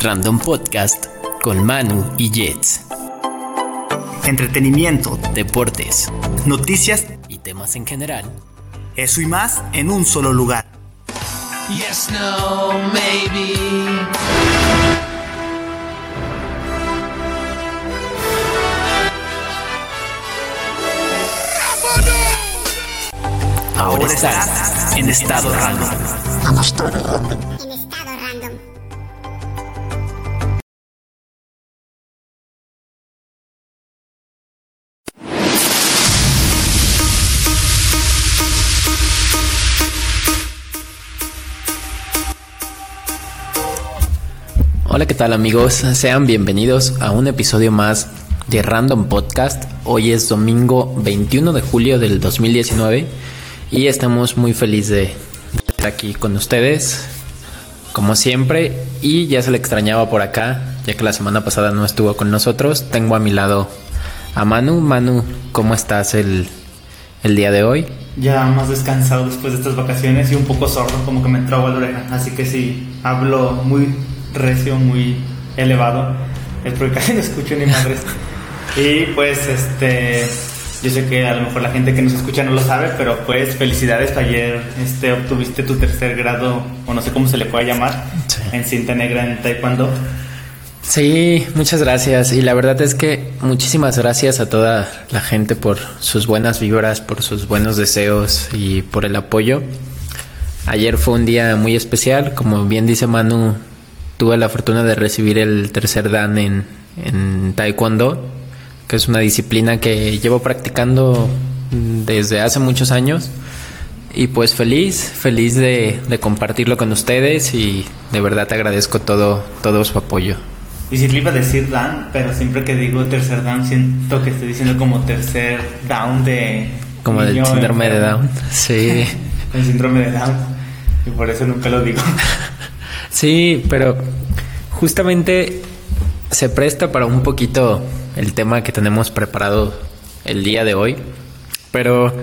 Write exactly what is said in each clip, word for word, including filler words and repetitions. Random Podcast con Manu y Jets. Entretenimiento, deportes, noticias y temas en general. Eso y más en un solo lugar. Yes, no, maybe. Ahora estás en estado random. En estado random. Hola, ¿qué tal amigos? Sean bienvenidos a un episodio más de Random Podcast. Hoy es domingo veintiuno de julio del dos mil diecinueve y estamos muy felices de estar aquí con ustedes, como siempre. Y ya se le extrañaba por acá, ya que la semana pasada no estuvo con nosotros. Tengo a mi lado a Manu. Manu, ¿cómo estás el, el día de hoy? Ya más descansado después de estas vacaciones y un poco sordo, como que me entró agua a la oreja. Así que sí, hablo muy recio, muy elevado, es porque casi no escucho ni madres. Y pues este yo sé que a lo mejor la gente que nos escucha no lo sabe, pero pues felicidades, ayer este obtuviste tu tercer grado, o no sé cómo se le pueda llamar, sí, en cinta negra en taekwondo. Sí, muchas gracias. Y la verdad es que muchísimas gracias a toda la gente por sus buenas vibras, por sus buenos deseos y por el apoyo. Ayer fue un día muy especial, como bien dice Manu. Tuve la fortuna de recibir el tercer dan en, en taekwondo, que es una disciplina que llevo practicando desde hace muchos años. Y pues feliz, feliz de, de compartirlo con ustedes, y de verdad te agradezco todo, todo su apoyo. Y si te iba a decir dan, pero siempre que digo tercer dan siento que estoy diciendo como tercer down de... Como del síndrome enfermo. de Down, sí. El síndrome de Down, y por eso nunca lo digo. Sí, pero justamente se presta para un poquito el tema que tenemos preparado el día de hoy. Pero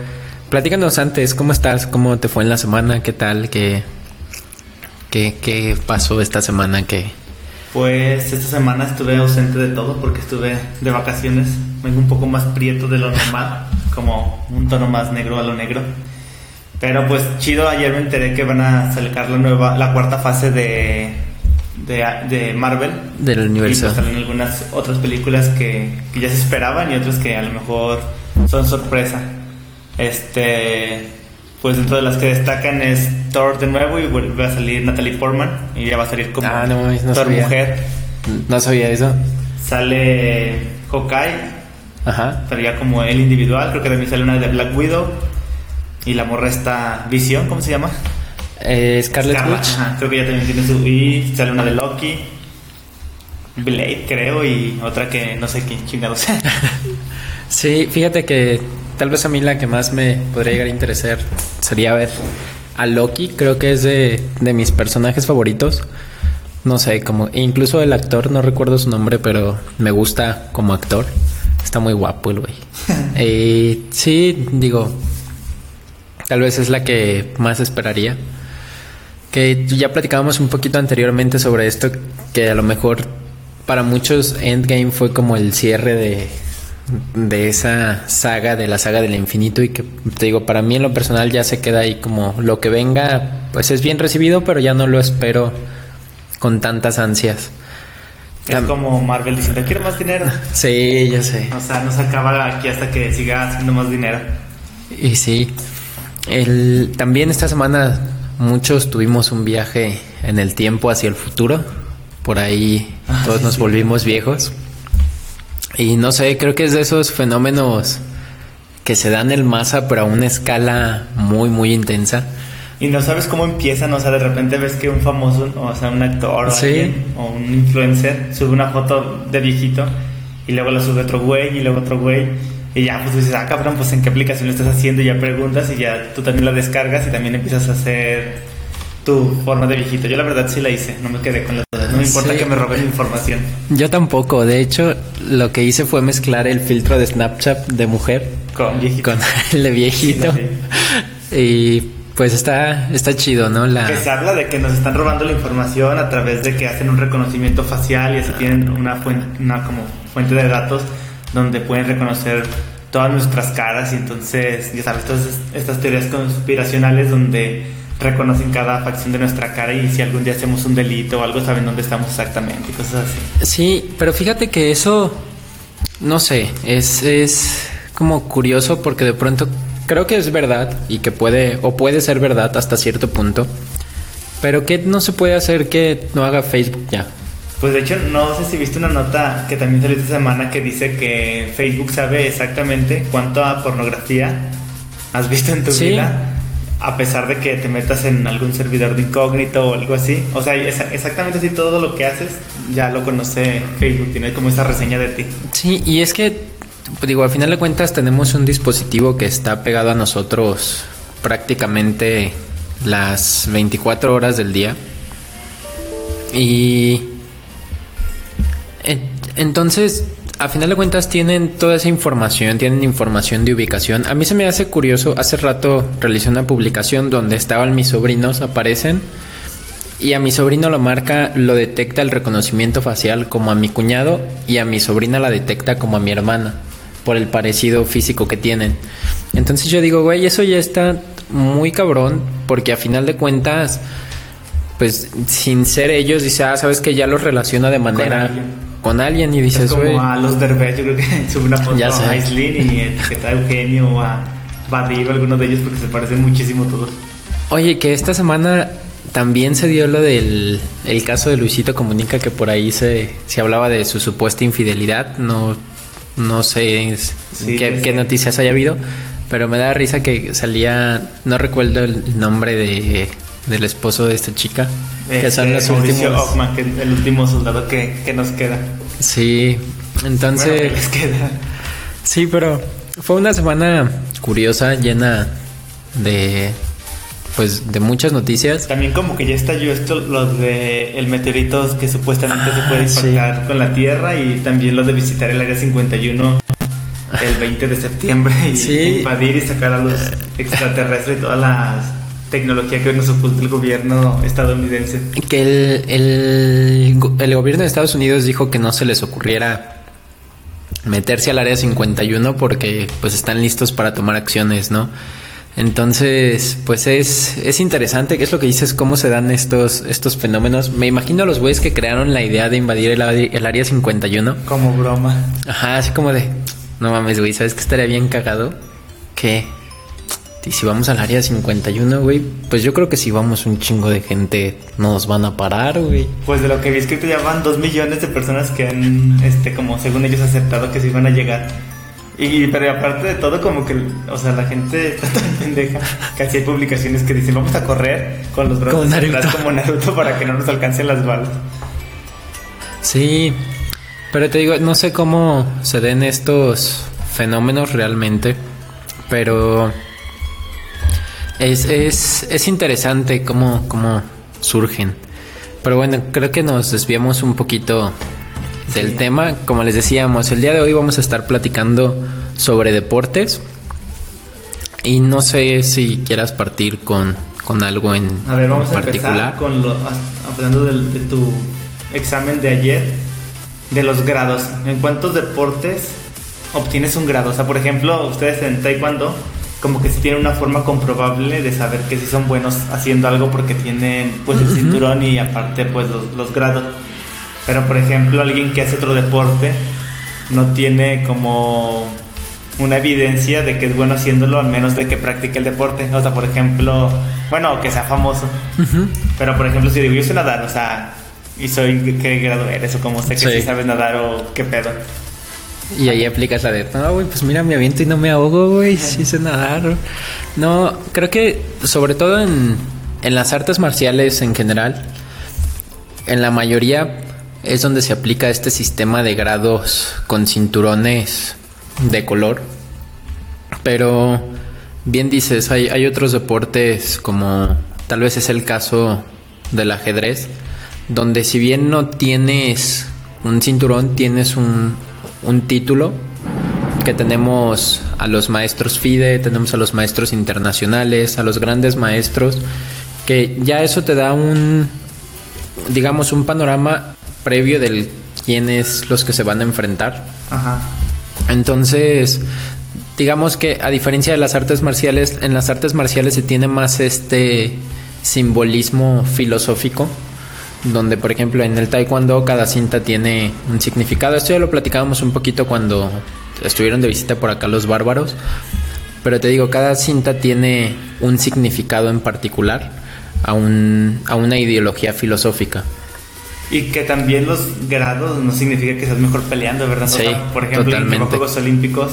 platícanos antes, ¿cómo estás? ¿Cómo te fue en la semana? ¿Qué tal? ¿Qué, qué, qué pasó esta semana? ¿Qué? Pues esta semana estuve ausente de todo porque estuve de vacaciones. Vengo un poco más prieto de lo normal, como un tono más negro a lo negro. Pero pues chido, ayer me enteré que van a sacar la nueva, la cuarta fase de de, de Marvel, del universo. Y pues salen algunas otras películas que, que ya se esperaban y otras que a lo mejor son sorpresa. Este, pues dentro de las que destacan es Thor de nuevo, y vuelve a salir Natalie Portman, y ya va a salir como ah, no, no Thor sabía. Mujer. No sabía eso. Sale Hawkeye, ajá, pero ya como él individual. Creo que también sale una de Black Widow. Y la morra está... ¿Visión? ¿Cómo se llama? Eh, Scarlett Witch. Creo que ya también tiene su... Y sale una de Loki, Blade, creo, y otra que no sé quién chingados. Sí, fíjate que tal vez a mí la que más me podría llegar a interesar sería ver a Loki. Creo que es de, de mis personajes favoritos. No sé, como... Incluso el actor, no recuerdo su nombre, pero me gusta como actor. Está muy guapo el güey. eh, sí, digo... Tal vez es la que más esperaría. Que ya platicábamos un poquito anteriormente sobre esto, que a lo mejor para muchos Endgame fue como el cierre de, de esa saga, de la saga del infinito. Y que te digo, para mí en lo personal ya se queda ahí como lo que venga, pues es bien recibido, pero ya no lo espero con tantas ansias. Es como Marvel diciendo, quiero más dinero. Sí, ya sé. O sea, no se acaba aquí hasta que siga haciendo más dinero. Y sí. El, también esta semana muchos tuvimos un viaje en el tiempo hacia el futuro. Por ahí ah, todos sí, nos volvimos sí. viejos. Y no sé, creo que es de esos fenómenos que se dan en masa, pero a una escala muy, muy intensa. Y no sabes cómo empiezan, o sea, de repente ves que un famoso, o sea, un actor o, sí. alguien, o un influencer sube una foto de viejito, y luego la sube otro güey, y luego otro güey. Y ya pues dices, ah cabrón, pues en qué aplicación lo estás haciendo, y ya preguntas, y ya tú también la descargas y también empiezas a hacer tu forma de viejito. Yo la verdad sí la hice, no me quedé con las dudas, no me importa sí. que me roben información. Yo tampoco, de hecho lo que hice fue mezclar el filtro de Snapchat de mujer con, viejito. Con el de viejito. Sí, no, sí. Y Pues está, está chido, ¿no? La... Que se habla de que nos están robando la información a través de que hacen un reconocimiento facial y así tienen una fuente, una como fuente de datos donde pueden reconocer todas nuestras caras, y entonces, ya sabes, todas estas teorías conspiracionales donde reconocen cada facción de nuestra cara y si algún día hacemos un delito o algo saben dónde estamos exactamente y cosas así. Sí, pero fíjate que eso, no sé, es, es como curioso porque de pronto creo que es verdad y que puede o puede ser verdad hasta cierto punto, pero ¿qué no se puede hacer que no haga Facebook ya? Pues de hecho, no sé si viste una nota que también salió esta semana que dice que Facebook sabe exactamente cuánta pornografía has visto en tu sí. vida, a pesar de que te metas en algún servidor de incógnito o algo así. O sea, exactamente así todo lo que haces ya lo conoce Facebook, tiene como esa reseña de ti. Sí, y es que, digo, al final de cuentas tenemos un dispositivo que está pegado a nosotros prácticamente las veinticuatro horas del día. Y... entonces, a final de cuentas tienen toda esa información, tienen información de ubicación. A mí se me hace curioso, hace rato realicé una publicación donde estaban mis sobrinos, aparecen, y a mi sobrino lo marca, lo detecta el reconocimiento facial como a mi cuñado, y a mi sobrina la detecta como a mi hermana, por el parecido físico que tienen. Entonces yo digo, güey, eso ya está muy cabrón, porque a final de cuentas, pues sin ser ellos, dice, ah, sabes que ya los relaciona de manera... con alguien y dices... Es como wey, a los Derbez, yo creo que sube una foto a Aislinn y etiqueta a Eugenio o a Badir, algunos de ellos, porque se parecen muchísimo todos. Oye, que esta semana también se dio lo del el caso de Luisito Comunica, que por ahí se, se hablaba de su supuesta infidelidad. No, no sé sí, qué, sí. qué noticias haya habido, pero me da risa que salía... No recuerdo el nombre de... del esposo de esta chica, eh, que son eh, los últimos Hoffman, que es el último soldado que, que nos queda. Sí, entonces bueno, que les queda. Sí, pero fue una semana curiosa, llena de pues de muchas noticias. También como que ya estalló esto, los de el meteorito que supuestamente ah, se puede impactar sí. con la Tierra, y también los de visitar el Área cincuenta y uno el veinte de septiembre y sí. invadir y sacar a los extraterrestres y todas las tecnología que nos oculta el gobierno estadounidense. Que el, el, el gobierno de Estados Unidos dijo que no se les ocurriera meterse al Área cincuenta y uno porque pues están listos para tomar acciones, ¿no? Entonces, pues es, es interesante, que es lo que dices, cómo se dan estos, estos fenómenos. Me imagino a los güeyes que crearon la idea de invadir el, el Área cincuenta y uno. Como broma. Ajá, así como de, no mames, güey, ¿sabes qué estaría bien cagado? Que... y si vamos al Área cincuenta y uno, güey, pues yo creo que si vamos un chingo de gente no nos van a parar, güey. Pues de lo que vi escrito ya van dos millones de personas que han, este, como según ellos aceptado que sí van a llegar. Y pero aparte de todo, como que, o sea, la gente está tan pendeja que así hay publicaciones que dicen vamos a correr con los brazos atrás como Naruto para que no nos alcancen las balas. Sí, pero te digo, no sé cómo se den estos fenómenos realmente, pero... Es, es, es interesante cómo, cómo surgen. Pero bueno, creo que nos desviamos un poquito del sí. tema. Como les decíamos, el día de hoy vamos a estar platicando sobre deportes. Y no sé si quieras partir con, con algo en particular. A ver, vamos a empezar con lo, hablando de, de tu examen de ayer, de los grados. ¿En cuántos deportes obtienes un grado? O sea, por ejemplo, ustedes en taekwondo como que sí tienen una forma comprobable de saber que sí son buenos haciendo algo porque tienen pues el cinturón y aparte pues los, los grados. Pero por ejemplo alguien que hace otro deporte no tiene como una evidencia de que es bueno haciéndolo, al menos de que practique el deporte. O sea, por ejemplo, bueno, que sea famoso. Uh-huh. Pero por ejemplo si digo yo sé nadar, o sea, y soy qué grado eres o como sé que sí, sí sabes nadar o qué pedo. Y ahí aplicas la de, no, güey, pues mira, me aviento y no me ahogo, güey, sí sé nadar. No, creo que sobre todo en, en las artes marciales en general, en la mayoría es donde se aplica este sistema de grados con cinturones de color. Pero bien dices, hay, hay otros deportes como tal vez es el caso del ajedrez, donde si bien no tienes un cinturón, tienes un... un título que tenemos a los maestros FIDE, tenemos a los maestros internacionales, a los grandes maestros, que ya eso te da un, digamos, un panorama previo del quién es los que se van a enfrentar. Ajá. Entonces, digamos que a diferencia de las artes marciales, en las artes marciales se tiene más este simbolismo filosófico, donde por ejemplo en el taekwondo cada cinta tiene un significado. Esto ya lo platicábamos un poquito cuando estuvieron de visita por acá los bárbaros, pero te digo, cada cinta tiene un significado en particular a, un, a una ideología filosófica. Y que también los grados no significa que seas mejor peleando, ¿verdad? Sí, o sea, por ejemplo, totalmente. En los Juegos Olímpicos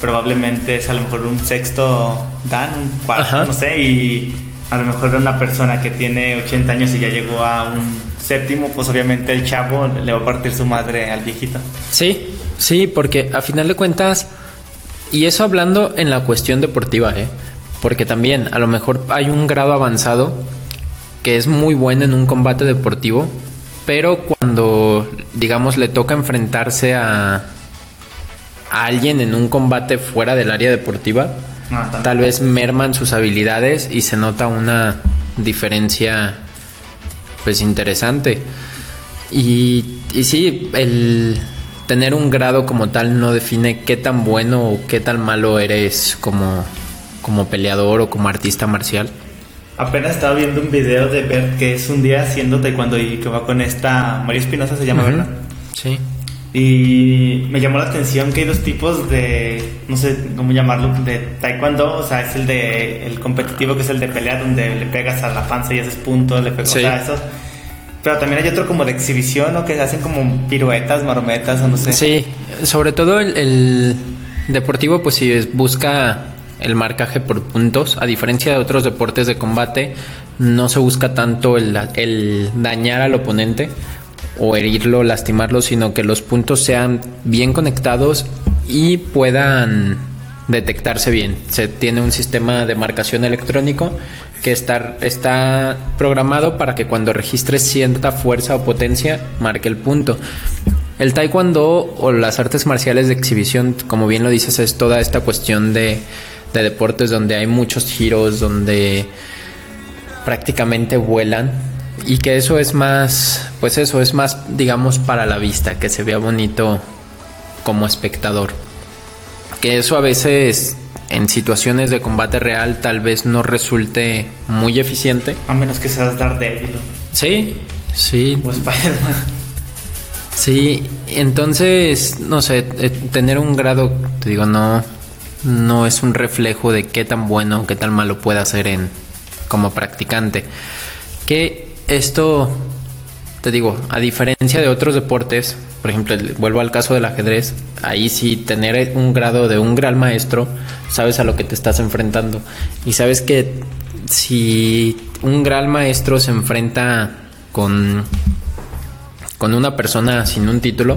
probablemente es a lo mejor un sexto dan, un cuarto, ajá, no sé, y a lo mejor una persona que tiene ochenta años y ya llegó a un séptimo, pues obviamente el chavo le va a partir su madre al viejito. Sí, sí, porque a final de cuentas, y eso hablando en la cuestión deportiva, ¿eh? Porque también a lo mejor hay un grado avanzado que es muy bueno en un combate deportivo, pero cuando, digamos, le toca enfrentarse a, a alguien en un combate fuera del área deportiva, ah, tal vez merman sus habilidades y se nota una diferencia, pues, interesante. Y, y sí, el tener un grado como tal no define qué tan bueno o qué tan malo eres como, como peleador o como artista marcial. Apenas estaba viendo un video de Bert, que es un día haciendo taekwondo y que va con esta María Espinosa, se llama, uh-huh, ¿verdad? Sí. Y me llamó la atención que hay dos tipos de, no sé cómo llamarlo, de taekwondo. O sea, es el de el competitivo, que es el de pelea, donde le pegas a la panza y haces puntos, le pegas, sí, o sea, esos. Pero también hay otro como de exhibición, ¿no? Que hacen como piruetas, marometas o no sé. Sí, sobre todo el, el deportivo, pues sí, es, busca el marcaje por puntos. A diferencia de otros deportes de combate, no se busca tanto el, el dañar al oponente o herirlo, lastimarlo, sino que los puntos sean bien conectados y puedan detectarse bien. Se tiene un sistema de marcación electrónico que está, está programado para que cuando registres cierta fuerza o potencia, marque el punto. El taekwondo o las artes marciales de exhibición, como bien lo dices, es toda esta cuestión de de deportes donde hay muchos giros, donde prácticamente vuelan, y que eso es más, pues eso es más, digamos, para la vista, que se vea bonito como espectador. Que eso a veces en situaciones de combate real tal vez no resulte muy eficiente. A menos que seas Daredevil. Sí, sí. O Spider-Man. Sí, entonces, no sé, tener un grado, te digo, no... no es un reflejo de qué tan bueno o qué tan malo pueda ser en, como practicante. Que esto, te digo, a diferencia de otros deportes, por ejemplo, vuelvo al caso del ajedrez, ahí sí tener un grado de un gran maestro, sabes a lo que te estás enfrentando. Y sabes que si un gran maestro se enfrenta con, con una persona sin un título,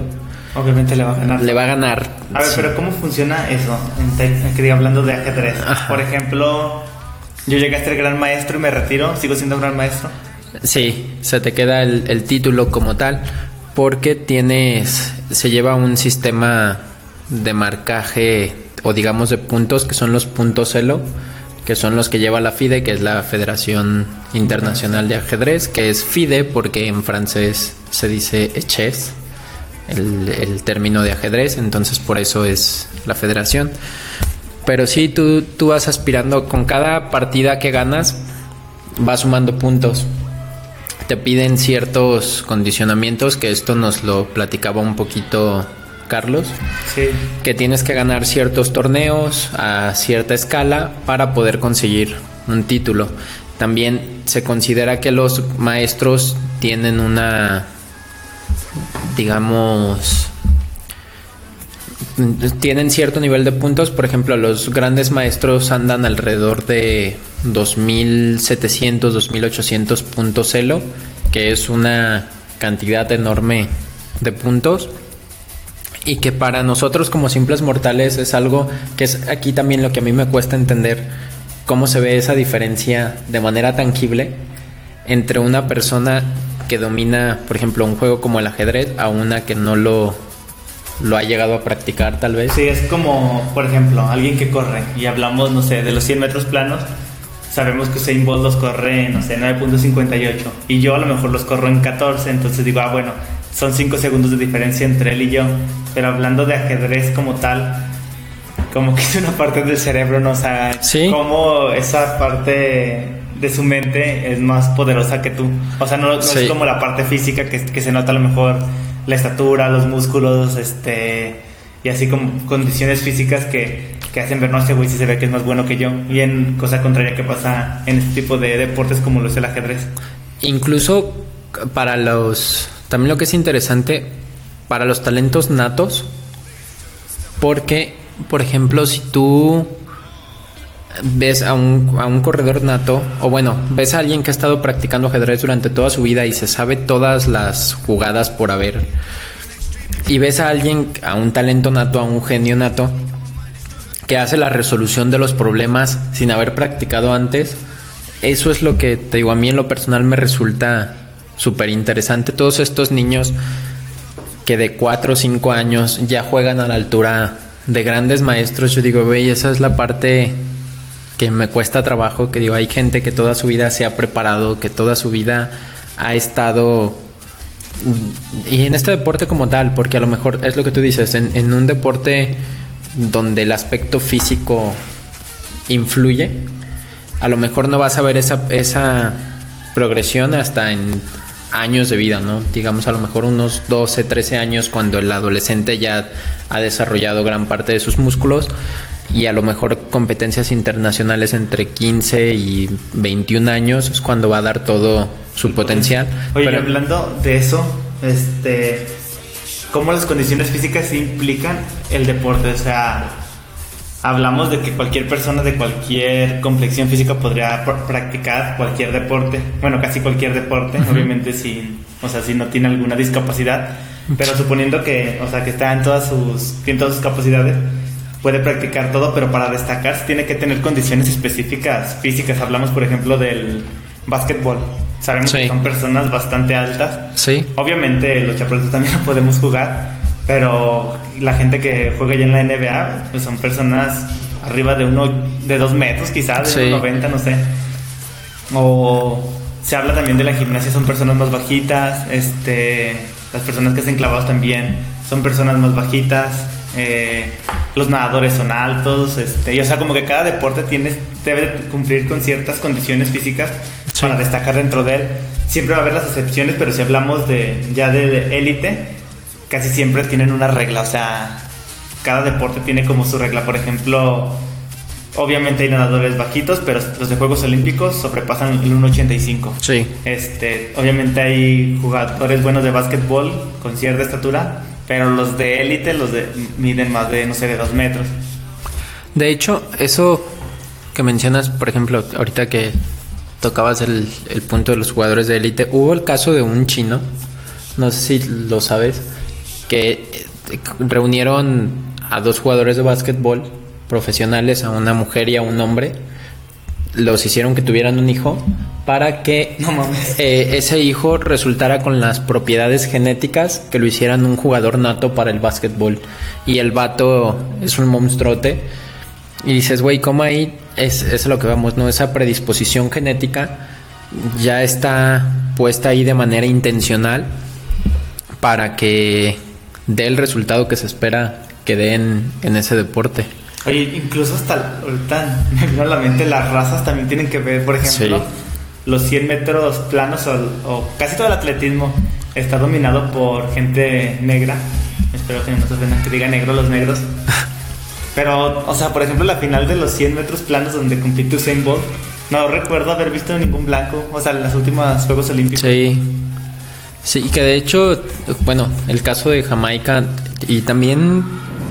obviamente le va a ganar. Le va a ganar. A ver, sí. Pero ¿cómo funciona eso? En te- hablando de ajedrez. Ajá. Por ejemplo, yo llegué a ser gran maestro y me retiro, ¿sigo siendo gran maestro? Sí, se te queda el, el título como tal, porque tienes, se lleva un sistema de marcaje, o digamos de puntos, que son los puntos elo, que son los que lleva la FIDE, que es la Federación Internacional de Ajedrez, que es FIDE porque en francés se dice chess. El, el término de ajedrez, entonces por eso es la federación. Pero sí, tú, tú vas aspirando, con cada partida que ganas vas sumando puntos. Te piden ciertos condicionamientos, que esto nos lo platicaba un poquito Carlos, sí, que tienes que ganar ciertos torneos a cierta escala para poder conseguir un título. También se considera que los maestros tienen una, digamos, tienen cierto nivel de puntos. Por ejemplo, los grandes maestros andan alrededor de dos mil setecientos, dos mil ochocientos puntos elo, que es una cantidad enorme de puntos, y que para nosotros como simples mortales es algo que es aquí también lo que a mí me cuesta entender, cómo se ve esa diferencia de manera tangible entre una persona que domina, por ejemplo, un juego como el ajedrez a una que no lo lo ha llegado a practicar tal vez. Sí, es como, por ejemplo, alguien que corre y hablamos, no sé, de los cien metros planos. Sabemos que Usain Bolt los corre, no sé, nueve punto cincuenta y ocho y yo a lo mejor los corro en catorce, entonces digo, ah, bueno, son cinco segundos de diferencia entre él y yo. Pero hablando de ajedrez como tal, como que es una parte del cerebro, ¿no? O sea, ¿sí? Como esa parte de su mente es más poderosa que tú. O sea, no, no sí. es como la parte física que, que se nota a lo mejor la estatura, los músculos, este, y así como condiciones físicas que, que hacen ver, no sé, güey, si se ve que es más bueno que yo. Y en cosa contraria que pasa en este tipo de deportes como lo es el ajedrez. Incluso para los... También lo que es interesante para los talentos natos, porque, por ejemplo, si tú ves a un, a un corredor nato, o bueno, ves a alguien que ha estado practicando ajedrez durante toda su vida y se sabe todas las jugadas por haber, y ves a alguien, a un talento nato, a un genio nato, que hace la resolución de los problemas sin haber practicado antes, eso es lo que, te digo, a mí en lo personal me resulta súper interesante. Todos estos niños que de cuatro o cinco años ya juegan a la altura de grandes maestros, yo digo, güey, esa es la parte que me cuesta trabajo, que digo, hay gente que toda su vida se ha preparado, que toda su vida ha estado, y en este deporte como tal, porque a lo mejor es lo que tú dices, en, en un deporte donde el aspecto físico influye, a lo mejor no vas a ver esa, esa progresión hasta en años de vida, ¿no? Digamos a lo mejor unos doce, trece años cuando el adolescente ya ha desarrollado gran parte de sus músculos, y a lo mejor competencias internacionales entre quince y veintiún años es cuando va a dar todo su potencial. Oye, pero... hablando de eso, este, ¿cómo las condiciones físicas implican el deporte? O sea, hablamos de que cualquier persona de cualquier complexión física podría pr- practicar cualquier deporte, bueno, casi cualquier deporte, uh-huh. obviamente sin, o sea, si no tiene alguna discapacidad, pero suponiendo que, o sea, que está en todas sus, en todas sus capacidades, puede practicar todo, pero para destacar tiene que tener condiciones específicas físicas. Hablamos, por ejemplo, del básquetbol. Sabemos sí. que son personas bastante altas. Sí. Obviamente los chaparritos también no podemos jugar, pero la gente que juega ya en la N B A, pues son personas arriba de uno, de dos metros quizás, de sí. noventa, no sé. O se habla también de la gimnasia, son personas más bajitas, este, las personas que hacen clavados también son personas más bajitas, eh, los nadadores son altos, este, y o sea, como que cada deporte tiene, debe cumplir con ciertas condiciones físicas sí. para destacar dentro de él. Siempre va a haber las excepciones, pero si hablamos de ya de élite, casi siempre tienen una regla, o sea, cada deporte tiene como su regla. Por ejemplo, obviamente hay nadadores bajitos, pero los de Juegos Olímpicos sobrepasan el uno ochenta y cinco. Sí. Este, obviamente hay jugadores buenos de básquetbol con cierta estatura, pero los de élite los de, miden más de, no sé, de dos metros. De hecho, eso que mencionas, por ejemplo, ahorita que tocabas el, el punto de los jugadores de élite, hubo el caso de un chino, no sé si lo sabes, que reunieron a dos jugadores de básquetbol profesionales, a una mujer y a un hombre, los hicieron que tuvieran un hijo para que no mames. Eh, ese hijo resultara con las propiedades genéticas que lo hicieran un jugador nato para el básquetbol, y el vato es un monstruote y dices, güey, ¿cómo ahí? Es, es lo que vamos, ¿no? Esa predisposición genética ya está puesta ahí de manera intencional para que dé el resultado que se espera que den en ese deporte. Oye, incluso hasta ahorita me vino a la mente, las razas también tienen que ver, por ejemplo, sí. los cien metros planos o, o casi todo el atletismo está dominado por gente negra. Espero que no se ofendan que diga negro los negros. Pero, o sea, por ejemplo, la final de los cien metros planos donde compite Usain Bolt, no recuerdo haber visto ningún blanco, o sea, en los últimos Juegos Olímpicos. Sí. Sí, que de hecho, bueno, el caso de Jamaica y también,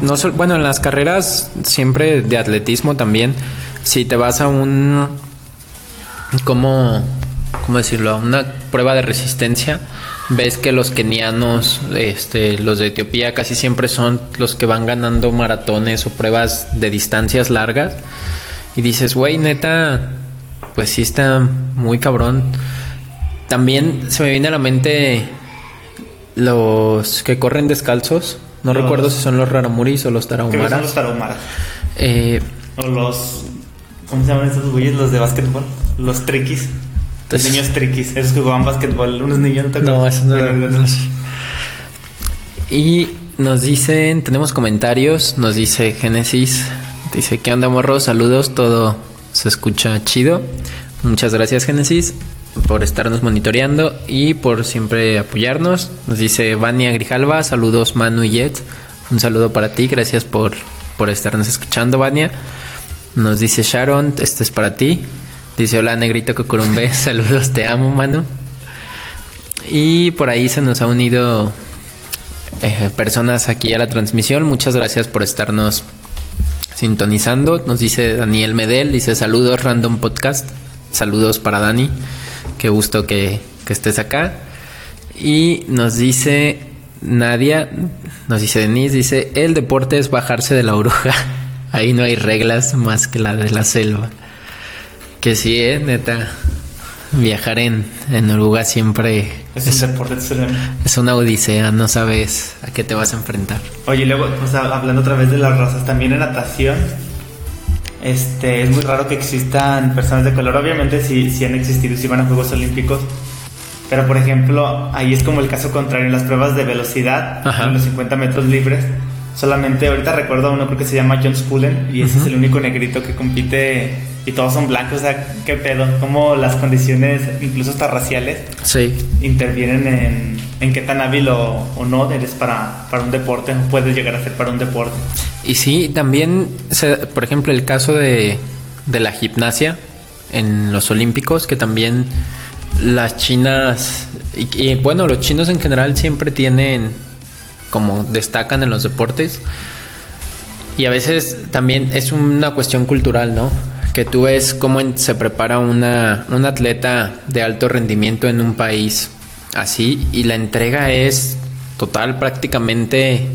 no solo, bueno, en las carreras siempre de atletismo también, si te vas a un, ¿cómo, cómo decirlo? A una prueba de resistencia, ves que los kenianos, este, los de Etiopía casi siempre son los que van ganando maratones o pruebas de distancias largas, y dices, güey, neta, pues sí está muy cabrón. También se me viene a la mente los que corren descalzos, No, no recuerdo los... si son los raramurís o los tarahumaras. Creo que son los tarahumaras. Eh... O los... ¿Cómo se llaman estos güeyes? Los de básquetbol. Los triquis. Los niños triquis. Esos que jugaban básquetbol. Unos niños... No, no esos no, no, no. Y nos dicen... Tenemos comentarios. Nos dice Génesis. Dice, ¿qué onda, morro? Saludos. Todo se escucha chido. Muchas gracias, Génesis, por estarnos monitoreando y por siempre apoyarnos. Nos dice Vania Grijalva, saludos Manu y Jet, un saludo para ti, gracias por, por estarnos escuchando, Vania. Nos dice Sharon, este es para ti. Dice, hola negrito Cucurumbé, saludos, te amo, Manu. Y por ahí se nos ha unido eh, personas aquí a la transmisión, muchas gracias por estarnos sintonizando. Nos dice Daniel Medel, dice, saludos Random Podcast, saludos para Dani. Qué gusto que, que estés acá. Y nos dice Nadia, nos dice Denise, dice, el deporte es bajarse de la oruga. Ahí no hay reglas más que la de la selva. Que sí, ¿eh? Neta, viajar en, en oruga siempre... Es, es un deporte excelente. Es una odisea, no sabes a qué te vas a enfrentar. Oye, y luego, o sea, hablando otra vez de las razas, también en natación... Este, es muy raro que existan personas de color. Obviamente sí, sí han existido, sí van a Juegos Olímpicos. Pero por ejemplo, ahí es como el caso contrario. En las pruebas de velocidad, ajá, en los cincuenta metros libres, solamente ahorita recuerdo a uno, creo que se llama John Spulen, y ese uh-huh. es el único negrito que compite. Y todos son blancos, o sea, qué pedo. Como las condiciones, incluso hasta raciales, sí, intervienen en, en qué tan hábil o, o no eres para, para un deporte, o puedes llegar a ser para un deporte. Y sí, también, por ejemplo, el caso de, de la gimnasia en los Olímpicos, que también las chinas, y, y bueno, los chinos en general siempre tienen, como destacan en los deportes, y a veces también es una cuestión cultural, ¿no? Que tú ves cómo se prepara una, un atleta de alto rendimiento en un país así, y la entrega es total prácticamente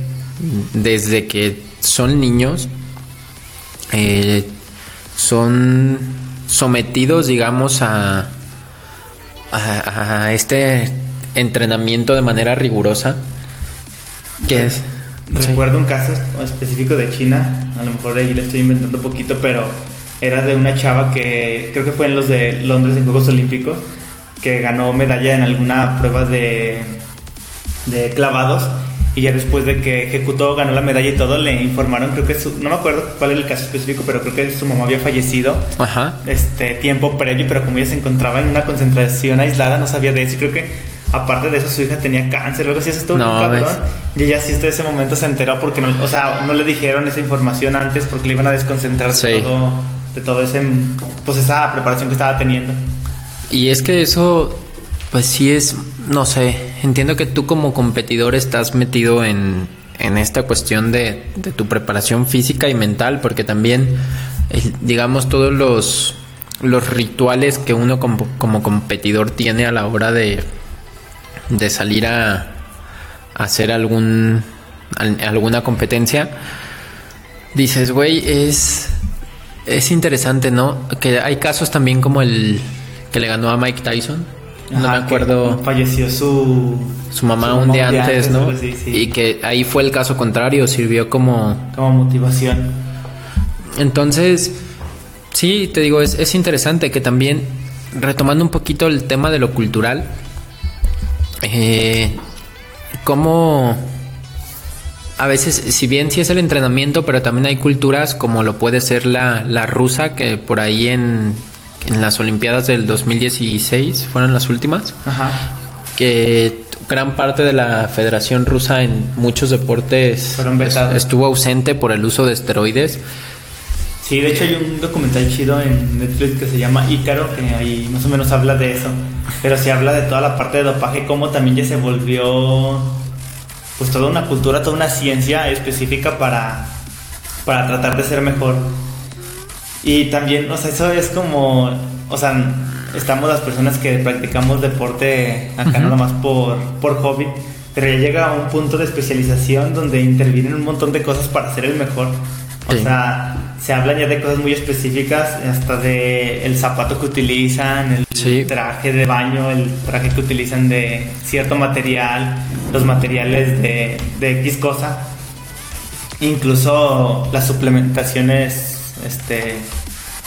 desde que... son niños, eh, son sometidos, digamos, a, a, a este entrenamiento de manera rigurosa. ¿Qué es? Recuerdo sí. un caso específico de China, a lo mejor ahí le estoy inventando un poquito, pero era de una chava que creo que fue en los de Londres en Juegos Olímpicos, que ganó medalla en alguna prueba de, de clavados. Y ya después de que ejecutó, ganó la medalla y todo, le informaron, creo que su, no me acuerdo cuál era el caso específico, pero creo que su mamá había fallecido, ajá, este tiempo previo, pero como ella se encontraba en una concentración aislada, no sabía de eso, y creo que aparte de eso su hija tenía cáncer, luego sí, eso estuvo no, un cabrón, y ella sí hasta ese momento se enteró porque no, o sea, no le dijeron esa información antes porque le iban a desconcentrar sí. de todo, de todo ese, pues esa preparación que estaba teniendo. Y es que eso, pues sí es, no sé. Entiendo que tú como competidor estás metido en, en esta cuestión de, de tu preparación física y mental, porque también, eh, digamos, todos los, los rituales que uno como, como competidor tiene a la hora de, de salir a, a hacer algún, a, alguna competencia, dices, güey, es, es interesante, ¿no? Que hay casos también como el que le ganó a Mike Tyson. No Ajá, me acuerdo. Falleció su, su mamá, su mamá un día antes, antes ¿no? Pues sí, sí. Y que ahí fue el caso contrario, sirvió como... Como motivación. Entonces, sí, te digo, es, es interesante que también, retomando un poquito el tema de lo cultural, eh, cómo a veces, si bien sí es el entrenamiento, pero también hay culturas como lo puede ser la, la rusa, que por ahí en... en las Olimpiadas del dos mil dieciséis fueron las últimas, ajá, que gran parte de la Federación Rusa en muchos deportes estuvo ausente por el uso de esteroides. Sí, de hecho hay un documental chido en Netflix que se llama Ícaro, que ahí más o menos habla de eso, pero sí habla de toda la parte de dopaje, como también ya se volvió pues toda una cultura, toda una ciencia específica para, para tratar de ser mejor. Y también, o sea, eso es como, o sea, estamos las personas que practicamos deporte acá uh-huh. nomás por, por hobby, pero ya llega a un punto de especialización donde intervienen un montón de cosas para ser el mejor. O sí. sea, se habla ya de cosas muy específicas, hasta de el zapato que utilizan, el sí. traje de baño, el traje que utilizan de cierto material, los materiales de, de X cosa, incluso las suplementaciones, este,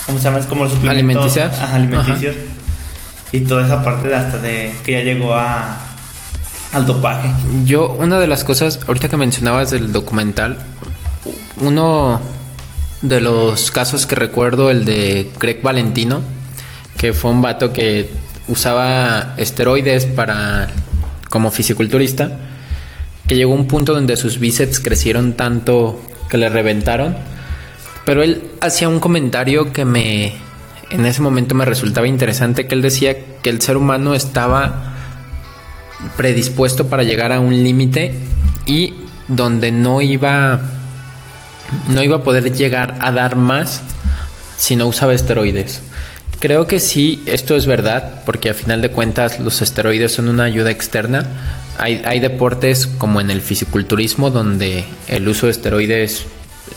¿cómo se llama? Es como los suplementos alimenticios, ajá, alimenticios ajá. y toda esa parte de hasta de que ya llegó a al dopaje. Yo, una de las cosas, ahorita que mencionabas del documental, uno de los casos que recuerdo, el de Greg Valentino, que fue un vato que usaba esteroides para como fisiculturista, que llegó a un punto donde sus bíceps crecieron tanto que le reventaron, pero él hacía un comentario que me en ese momento me resultaba interesante, que él decía que el ser humano estaba predispuesto para llegar a un límite y donde no iba no iba a poder llegar a dar más si no usaba esteroides. Creo que sí, esto es verdad, porque a final de cuentas los esteroides son una ayuda externa. Hay, hay deportes como en el fisiculturismo donde el uso de esteroides,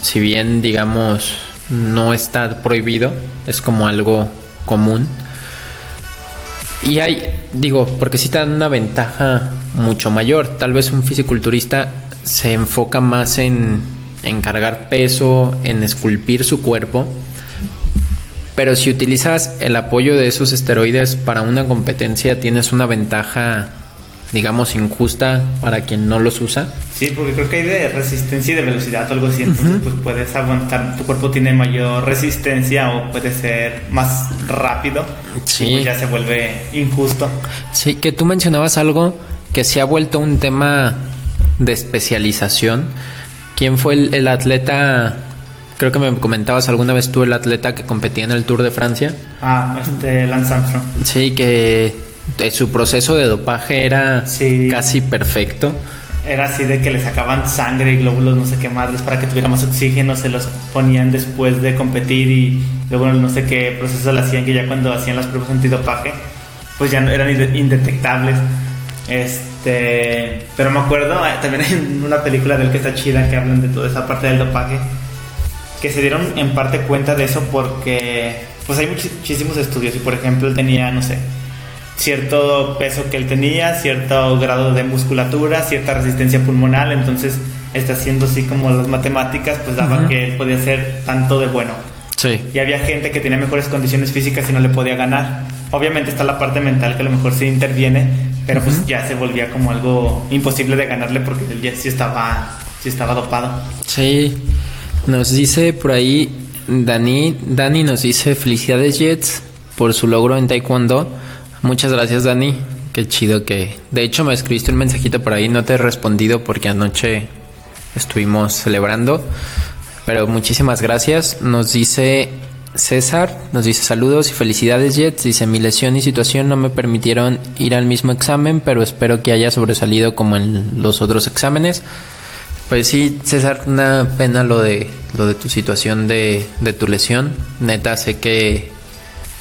si bien digamos no está prohibido, es como algo común. Y hay, digo, porque sí te dan una ventaja mucho mayor. Tal vez un fisiculturista se enfoca más en, en cargar peso, en esculpir su cuerpo. Pero si utilizas el apoyo de esos esteroides para una competencia, tienes una ventaja, digamos, injusta para quien no los usa. Sí, porque creo que hay de resistencia y de velocidad o algo así. Entonces, uh-huh. pues puedes aguantar, tu cuerpo tiene mayor resistencia o puede ser más rápido. Sí. Y pues ya se vuelve injusto. Sí, que tú mencionabas algo que se ha vuelto un tema de especialización. ¿Quién fue el, el atleta? Creo que me comentabas alguna vez tú, el atleta que competía en el Tour de Francia. Ah, este, Lance Armstrong. Sí, que su proceso de dopaje era sí. casi perfecto. Era así de que le sacaban sangre y glóbulos no sé qué madres para que tuviera más oxígeno, se los ponían después de competir y luego no sé qué proceso le hacían, que ya cuando hacían las pruebas antidopaje pues ya no eran indetectables. Este, pero me acuerdo, también hay una película del que está chida, que hablan de toda esa parte del dopaje, que se dieron en parte cuenta de eso porque pues hay muchísimos estudios y por ejemplo él tenía, no sé, cierto peso que él tenía, cierto grado de musculatura, cierta resistencia pulmonar, entonces está haciendo así como las matemáticas, pues daba uh-huh. que él podía hacer tanto de bueno. Sí. Y había gente que tenía mejores condiciones físicas y no le podía ganar. Obviamente está la parte mental que a lo mejor sí interviene, pero uh-huh. pues ya se volvía como algo imposible de ganarle porque él ya sí estaba, sí estaba dopado. Sí, nos dice por ahí Dani, Dani nos dice felicidades Jets por su logro en Taekwondo. Muchas gracias, Dani. Qué chido que... De hecho, me escribiste un mensajito por ahí. No te he respondido porque anoche estuvimos celebrando. Pero muchísimas gracias. Nos dice César. Nos dice saludos y felicidades, Jets. Dice, mi lesión y situación no me permitieron ir al mismo examen, pero espero que haya sobresalido como en los otros exámenes. Pues sí, César, una pena lo de, lo de tu situación de, de tu lesión. Neta, sé que...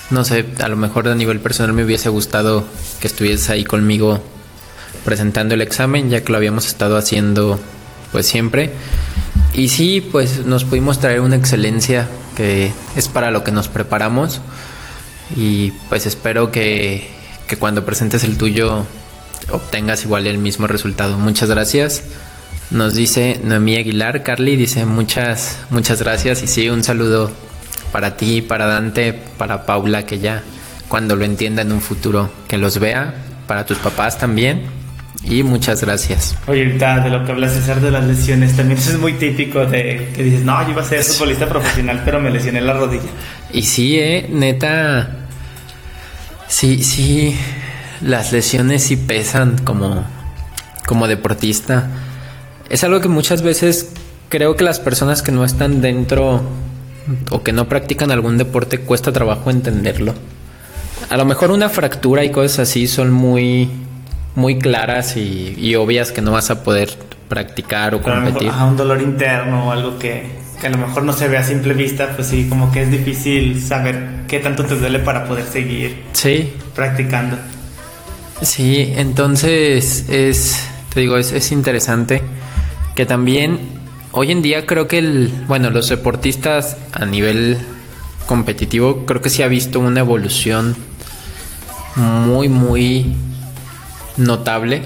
No sé, a lo mejor a nivel personal me hubiese gustado que estuvieses ahí conmigo presentando el examen, ya que lo habíamos estado haciendo pues siempre. Y sí, pues nos pudimos traer una excelencia que es para lo que nos preparamos. Y pues espero que, que cuando presentes el tuyo obtengas igual el mismo resultado. Muchas gracias. Nos dice Noemí Aguilar, Carly, dice muchas, muchas gracias. Y sí, un saludo para ti, para Dante, para Paula, que ya cuando lo entienda en un futuro que los vea, para tus papás también, y muchas gracias. Oye, ahorita de lo que hablas, César, de las lesiones, también eso es muy típico de que dices, no, yo iba a ser futbolista profesional, pero me lesioné la rodilla. Y sí, eh, neta, sí, sí, las lesiones sí pesan como, como deportista. Es algo que muchas veces creo que las personas que no están dentro o que no practican algún deporte cuesta trabajo entenderlo. A lo mejor una fractura y cosas así son muy muy claras y, y obvias, que no vas a poder practicar o pero competir. A lo mejor, ah, un dolor interno o algo que, que a lo mejor no se ve a simple vista, pues sí, como que es difícil saber qué tanto te duele para poder seguir sí. practicando. Sí, entonces es, te digo, es, es interesante que también hoy en día creo que el, bueno, los deportistas a nivel competitivo, creo que sí ha visto una evolución muy, muy notable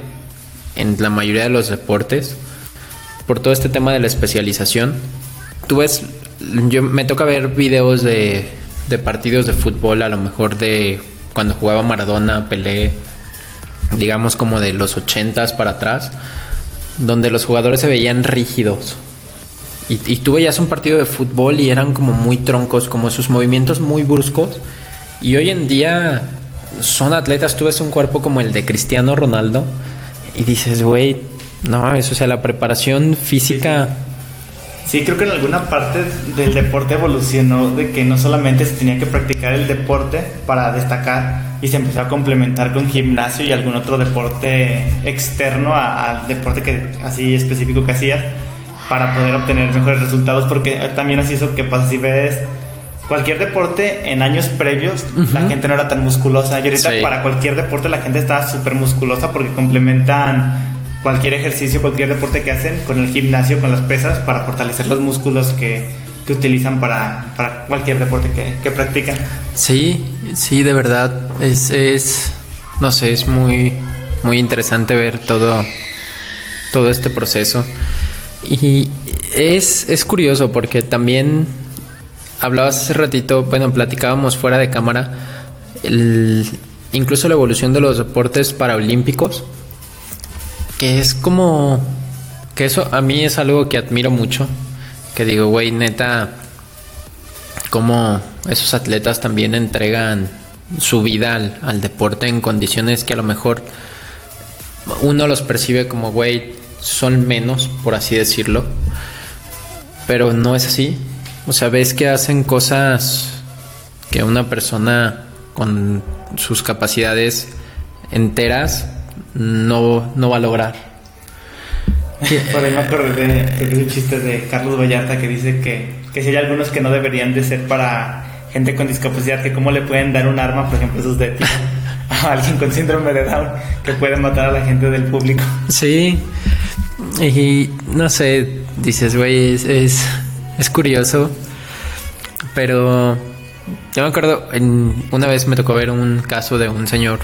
en la mayoría de los deportes por todo este tema de la especialización. Tú ves, yo me toca ver videos de, de partidos de fútbol, a lo mejor de cuando jugaba Maradona, Pelé, digamos como de los ochentas para atrás, donde los jugadores se veían rígidos. Y, y tú veías un partido de fútbol y eran como muy troncos, como sus movimientos muy bruscos. Y hoy en día son atletas, tú ves un cuerpo como el de Cristiano Ronaldo y dices, güey, no, eso, o sea, la preparación física... Sí, creo que en alguna parte del deporte evolucionó de que no solamente se tenía que practicar el deporte para destacar y se empezó a complementar con gimnasio y algún otro deporte externo al deporte que así específico que hacías para poder obtener mejores resultados, porque también así es lo que pasa. Si ves cualquier deporte en años previos, uh-huh, la gente no era tan musculosa, y ahorita sí, para cualquier deporte la gente está súper musculosa porque complementan cualquier ejercicio, cualquier deporte que hacen con el gimnasio, con las pesas, para fortalecer los músculos que, que utilizan para, para cualquier deporte que, que practican. Sí, sí, de verdad. Es, es, no sé, es muy, muy interesante ver todo, todo este proceso. Y es, es curioso porque también hablabas hace ratito, bueno, platicábamos fuera de cámara, el, incluso la evolución de los deportes paraolímpicos, que es como... que eso a mí es algo que admiro mucho. Que digo, güey, neta... como esos atletas también entregan su vida al, al deporte en condiciones que a lo mejor uno los percibe como, güey, son menos, por así decirlo. Pero no es así. O sea, ves que hacen cosas que una persona con sus capacidades enteras no, no va a lograr. Por ahí me acuerdo de, de un chiste de Carlos Vallarta que dice que, que si hay algunos que no deberían de ser para gente con discapacidad, que cómo le pueden dar un arma, por ejemplo, esos de ti, a alguien con síndrome de Down, que pueden matar a la gente del público. Sí, y no sé, dices, güey, es, es, es curioso, pero yo me acuerdo, en, una vez me tocó ver un caso de un señor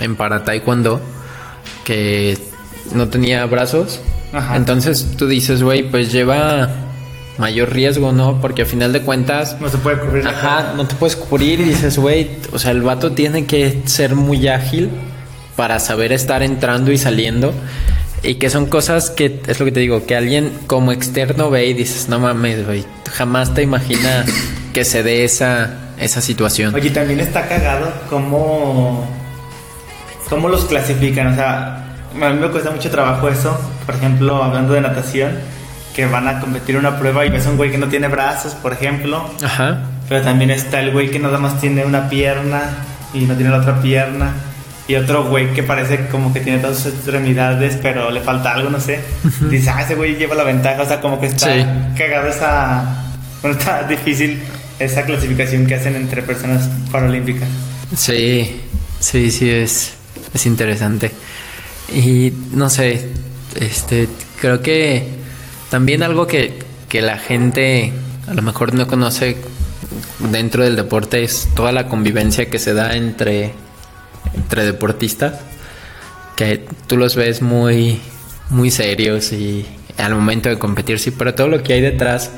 en para taekwondo que no tenía brazos. Ajá. Entonces tú dices, güey, pues lleva mayor riesgo, ¿no? Porque a final de cuentas no se puede cubrir. Ajá, no te puedes cubrir. Y dices, güey, o sea, el vato tiene que ser muy ágil para saber estar entrando y saliendo, y que son cosas que, es lo que te digo, que alguien como externo ve y dices, no mames, güey, jamás te imaginas que se dé esa, esa situación. Oye, también está cagado como... ¿cómo los clasifican? O sea, a mí me cuesta mucho trabajo eso. Por ejemplo, hablando de natación, que van a competir una prueba y ves a un güey que no tiene brazos, por ejemplo. Ajá. Pero también está el güey que nada más tiene una pierna y no tiene la otra pierna. Y otro güey que parece como que tiene todas sus extremidades, pero le falta algo, no sé. Uh-huh. Dice, ah, ese güey lleva la ventaja. O sea, como que está sí, cagado esa... bueno, está difícil esa clasificación que hacen entre personas paralímpicas. Sí, sí, sí es... es interesante. Y no sé, este, creo que también algo que, que la gente a lo mejor no conoce dentro del deporte es toda la convivencia que se da entre, entre deportistas, que tú los ves muy, muy serios y al momento de competir, sí, pero todo lo que hay detrás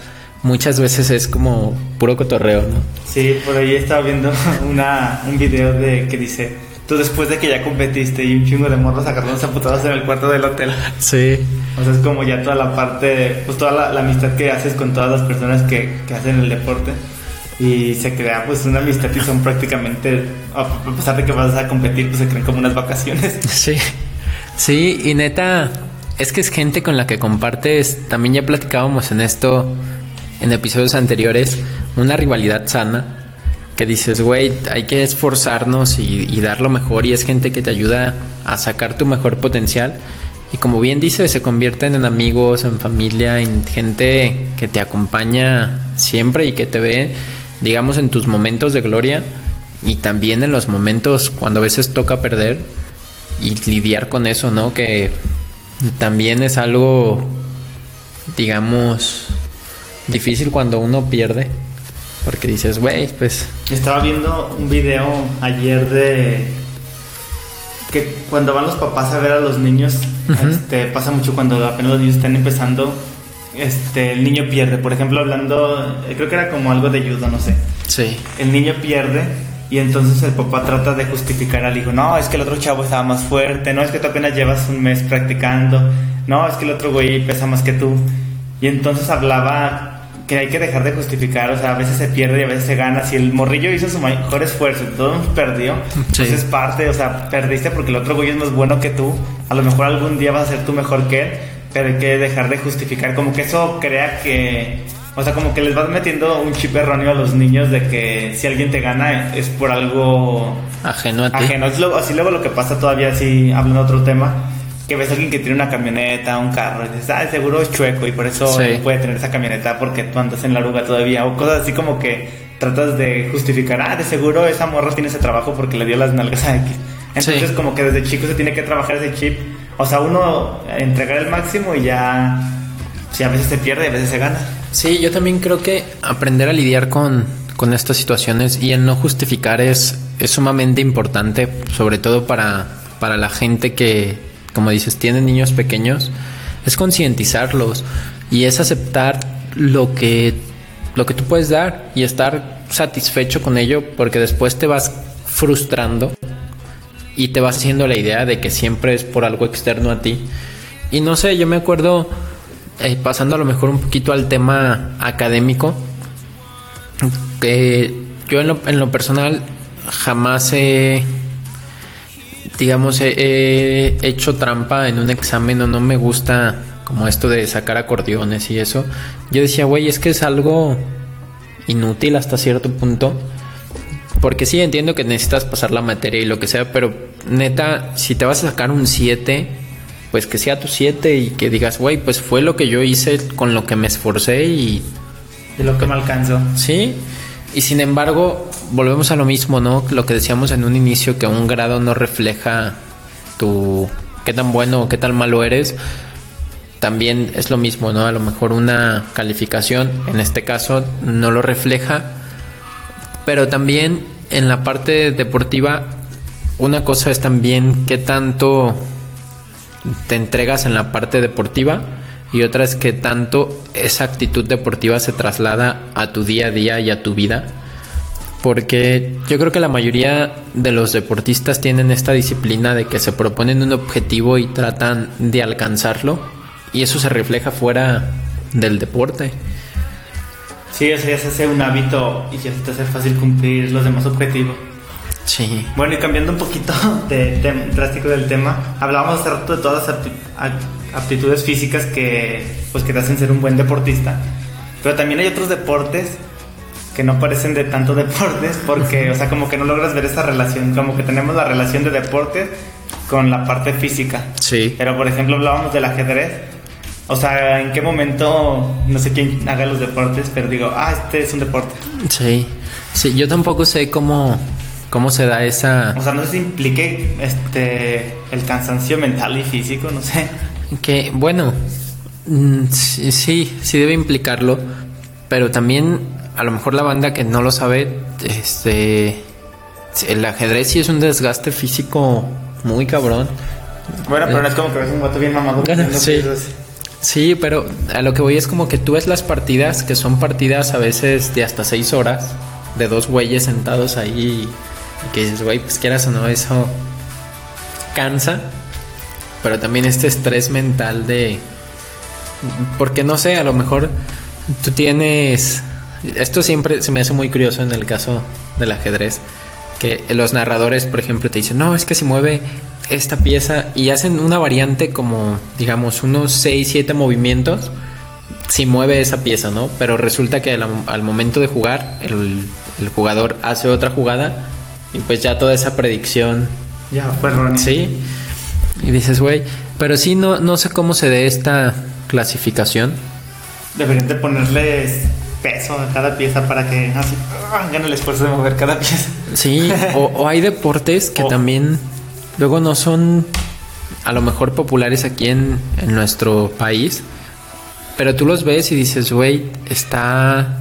muchas veces es como puro cotorreo, ¿no? Sí, por ahí estaba viendo una, un video de que dice... tú después de que ya competiste y un chingo de morros agarrándose a putadas en el cuarto del hotel. Sí. O sea, es como ya toda la parte, pues toda la, la amistad que haces con todas las personas que, que hacen el deporte. Y se crea pues una amistad y son prácticamente, a pesar de que vas a competir, pues se creen como unas vacaciones. Sí, sí, y neta, es que es gente con la que compartes, también ya platicábamos en esto, en episodios anteriores, una rivalidad sana. Que dices, güey, hay que esforzarnos y, y dar lo mejor, y es gente que te ayuda a sacar tu mejor potencial, y como bien dices, se convierten en amigos, en familia, en gente que te acompaña siempre y que te ve, digamos, en tus momentos de gloria y también en los momentos cuando a veces toca perder y lidiar con eso, ¿no? Que también es algo digamos, difícil cuando uno pierde, porque dices, güey, pues... Estaba viendo un video ayer de que cuando van los papás a ver a los niños, uh-huh. este, pasa mucho cuando apenas los niños están empezando, este, el niño pierde. Por ejemplo, hablando, creo que era como algo de judo, no sé. Sí. El niño pierde y entonces el papá trata de justificar al hijo. No, es que el otro chavo estaba más fuerte. No, es que tú apenas llevas un mes practicando. No, es que el otro güey pesa más que tú. Y entonces hablaba que hay que dejar de justificar, o sea, a veces se pierde y a veces se gana. Si el morrillo hizo su mejor esfuerzo y todo perdió, sí. Pues es parte, o sea, perdiste porque el otro güey es más bueno que tú. A lo mejor algún día vas a ser tú mejor que él, pero hay que dejar de justificar. Como que eso crea que, o sea, como que les vas metiendo un chip erróneo a los niños de que si alguien te gana es por algo ajeno a ti. Ajeno. Es lo, así luego lo que pasa todavía, así hablando de otro tema, que ves a alguien que tiene una camioneta, un carro, y dices, ah, seguro es chueco y por eso sí. No puede tener esa camioneta porque tú andas en la oruga todavía, o cosas así como que tratas de justificar, ah, de seguro esa morra tiene ese trabajo porque le dio las nalgas a X. Entonces sí. Como que desde chico se tiene que trabajar ese chip, o sea, uno entregar el máximo y ya, si a veces se pierde y a veces se gana. Sí, yo también creo que aprender a lidiar con, con estas situaciones y el no justificar es, es sumamente importante, sobre todo para, para la gente que... Como dices, tienen niños pequeños, es concientizarlos y es aceptar lo que, lo que tú puedes dar y estar satisfecho con ello, porque después te vas frustrando y te vas haciendo la idea de que siempre es por algo externo a ti. Y no sé, yo me acuerdo, eh, pasando a lo mejor un poquito al tema académico, que yo en lo, en lo personal jamás he... Eh, digamos, he hecho trampa en un examen o no me gusta como esto de sacar acordeones y eso. Yo decía, güey, es que es algo inútil hasta cierto punto. Porque sí, entiendo que necesitas pasar la materia y lo que sea, pero neta, si te vas a sacar un siete, pues que sea tu siete y que digas, güey, pues fue lo que yo hice con lo que me esforcé y... De lo que me alcanzó. Sí. Y sin embargo, volvemos a lo mismo, ¿no? Lo que decíamos en un inicio, que un grado no refleja tu... qué tan bueno o qué tan malo eres. También es lo mismo, ¿no? A lo mejor una calificación, en este caso, no lo refleja. Pero también en la parte deportiva, una cosa es también qué tanto te entregas en la parte deportiva. Y otra es que tanto esa actitud deportiva se traslada a tu día a día y a tu vida. Porque yo creo que la mayoría de los deportistas tienen esta disciplina de que se proponen un objetivo y tratan de alcanzarlo. Y eso se refleja fuera del deporte. Sí, o sea, ya se hace un hábito y ya se te hace fácil cumplir los demás objetivos. Sí. Bueno, y cambiando un poquito de, de, drástico del tema, hablábamos hace rato de todas las aptitudes físicas que, pues, que te hacen ser un buen deportista, pero también hay otros deportes que no parecen de tanto deportes porque, o sea, como que no logras ver esa relación, como que tenemos la relación de deportes con la parte física. Sí. Pero por ejemplo hablábamos del ajedrez, o sea, en qué momento, no sé quién haga los deportes, pero digo, ah, este es un deporte. Sí, sí, yo tampoco sé cómo... ¿Cómo se da esa...? O sea, no sé si implique este, el cansancio mental y físico, no sé. Que, bueno, sí, sí debe implicarlo, pero también, a lo mejor la banda que no lo sabe, este, el ajedrez sí es un desgaste físico muy cabrón. Bueno, pero eh, no es como que ves un vato bien mamado. Sí, sí, pero a lo que voy es como que tú ves las partidas, que son partidas a veces de hasta seis horas, de dos güeyes sentados ahí... Y que dices, güey, pues quieras o no, eso cansa, pero también este estrés mental de... Porque no sé, a lo mejor tú tienes... Esto siempre se me hace muy curioso en el caso del ajedrez, que los narradores, por ejemplo, te dicen, no, es que se mueve esta pieza, y hacen una variante como, digamos, unos seis, siete movimientos, si mueve esa pieza, ¿no? Pero resulta que al, al momento de jugar, el, el jugador hace otra jugada, y pues ya toda esa predicción ya fue errónea. Sí. Y dices, güey, pero sí, no, no sé cómo se dé esta clasificación. Deberían de ponerles peso a cada pieza para que así hagan el esfuerzo de mover cada pieza. Sí, o, o hay deportes que oh. también luego no son a lo mejor populares aquí en, en nuestro país, Pero tú los ves y dices, güey, está...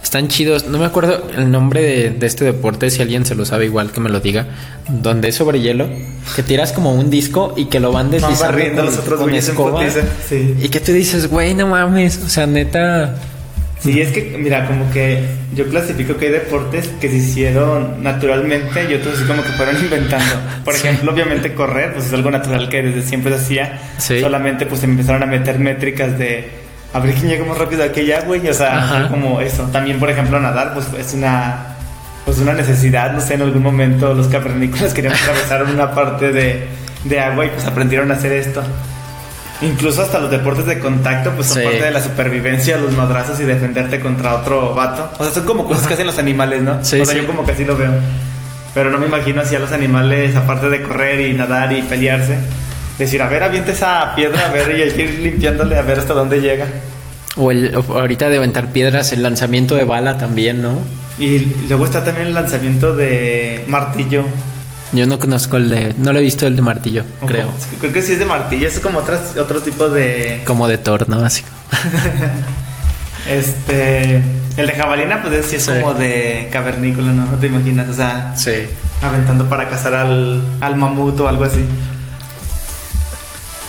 están chidos. No me acuerdo el nombre de, de este deporte. Si alguien se lo sabe igual que me lo diga. Donde es sobre hielo, que tiras como un disco y que lo van deslizando con, los otros con escoba. Sí. Y que tú dices, güey, no mames. O sea, neta. Sí, es que, mira, como que yo clasifico que hay deportes que se hicieron naturalmente y otros así como que fueron inventando. Por sí. ejemplo, obviamente correr, pues es algo natural que desde siempre se hacía. Sí. Solamente pues empezaron a meter métricas de... a ver quién llega más rápido a aquella, güey. O sea, ajá, como eso. También, por ejemplo, nadar, pues es una... pues una necesidad, no sé, en algún momento los cavernícolas querían atravesar una parte de, de agua y pues aprendieron a hacer esto. Incluso hasta los deportes de contacto, pues son sí. parte de la supervivencia, los madrazos y defenderte contra otro vato. O sea, son como cosas que hacen los animales, ¿no? Sí, o sea, sí. yo como que así lo veo. Pero no me imagino así a los animales, aparte de correr y nadar y pelearse. Decir, a ver, avienta esa piedra, a ver, y hay que ir limpiándole, a ver hasta dónde llega. O el, ahorita de aventar piedras, el lanzamiento de bala también, ¿no? Y luego está también el lanzamiento de martillo. Yo no conozco el de... no lo he visto el de martillo, uh-huh. creo. Creo que sí es de martillo, es como otro, otro tipo de... como de Thor, ¿no? Así. Este... el de jabalina, pues sí es sí. como de cavernícola, ¿no? No te imaginas, o sea... sí. aventando para cazar al, al mamut o algo así.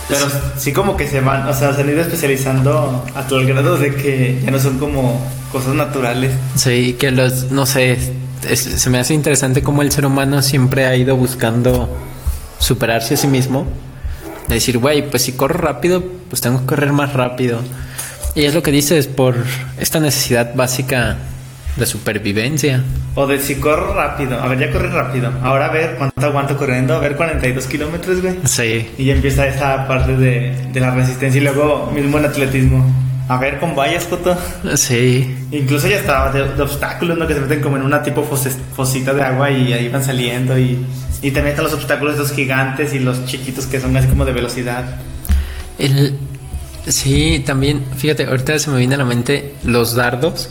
Pero sí como que se van, o sea, se han ido especializando a todo el grado de que ya no son como cosas naturales. Sí, que los, no sé, es, se me hace interesante cómo el ser humano siempre ha ido buscando superarse a sí mismo. Decir, güey, pues si corro rápido, pues tengo que correr más rápido. Y es lo que dices, por esta necesidad básica de supervivencia. O de si corro rápido, a ver, ya corrí rápido, ahora a ver cuánto aguanto corriendo, a ver cuarenta y dos kilómetros, güey. Sí. Y ya empieza esa parte de, de la resistencia. Y luego mismo en atletismo, a ver con vallas, Coto. Sí. Incluso ya estaba de, de obstáculos, ¿no? Que se meten como en una tipo fos, fosita de agua y ahí van saliendo. Y, y también están los obstáculos, los gigantes y los chiquitos que son así como de velocidad. El... sí, también, fíjate, ahorita se me viene a la mente los dardos.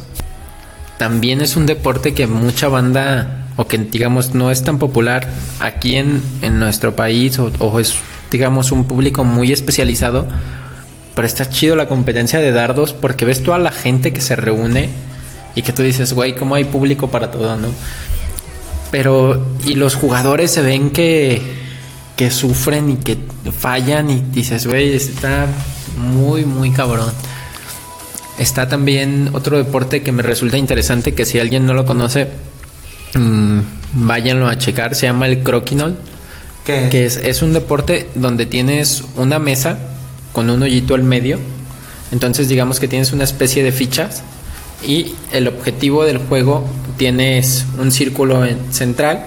También es un deporte que mucha banda, o que digamos no es tan popular aquí en, en nuestro país, o, o es digamos un público muy especializado, pero está chido la competencia de dardos porque ves toda la gente que se reúne y que tú dices, güey, cómo hay público para todo, ¿no? Pero, y los jugadores se ven que, que sufren y que fallan y dices, güey, está muy, muy cabrón. Está también otro deporte que me resulta interesante, que si alguien no lo conoce, mmm, váyanlo a checar. Se llama el crokinol. ¿Qué? Que es, es un deporte donde tienes una mesa con un hoyito al medio. Entonces digamos que tienes una especie de fichas y el objetivo del juego, tienes un círculo central,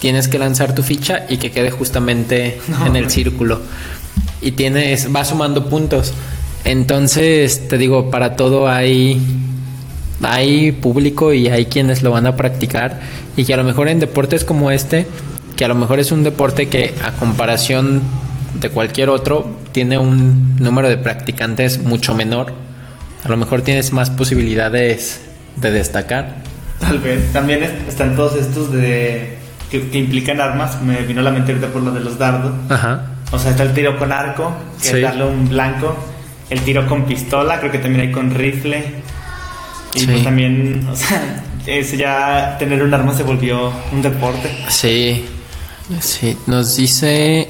tienes que lanzar tu ficha y que quede justamente no. en el círculo. Y tienes, vas sumando puntos. Entonces, te digo, para todo hay, hay público y hay quienes lo van a practicar. Y que a lo mejor en deportes como este, que a lo mejor es un deporte que a comparación de cualquier otro, tiene un número de practicantes mucho menor. A lo mejor tienes más posibilidades de destacar. Tal vez. También están todos estos de que, que implican armas. Me vino a la mente ahorita por lo de los dardos. Ajá. O sea, está el tiro con arco, que sí. es darle un blanco. El tiro con pistola, creo que también hay con rifle. Y sí. pues también, o sea, es ya tener un arma se volvió un deporte. Sí, sí. Nos dice...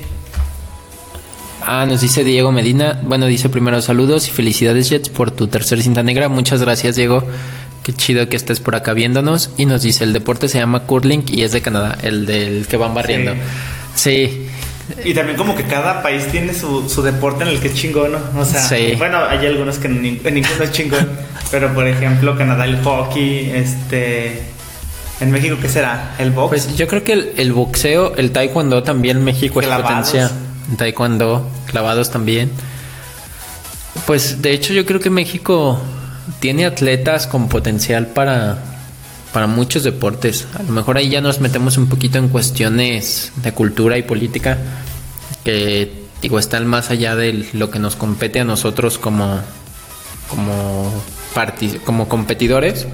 ah, nos dice Diego Medina. Bueno, dice primero saludos y felicidades, Jets, por tu tercer cinta negra. Muchas gracias, Diego. Qué chido que estés por acá viéndonos. Y nos dice, el deporte se llama curling y es de Canadá, el del que van barriendo. Sí. sí. Y también como que cada país tiene su, su deporte en el que es chingón, ¿no? O sea, sí. bueno, hay algunos que ni, ninguno es chingón. Pero por ejemplo, Canadá el hockey, este... ¿en México qué será? ¿El box? Pues yo creo que el, el boxeo, el taekwondo también en México clavados. Es potencia. Taekwondo, clavados también. Pues de hecho yo creo que México tiene atletas con potencial para... para muchos deportes. A lo mejor ahí ya nos metemos un poquito en cuestiones de cultura y política que, digo, están más allá de lo que nos compete a nosotros como como, partic- como competidores.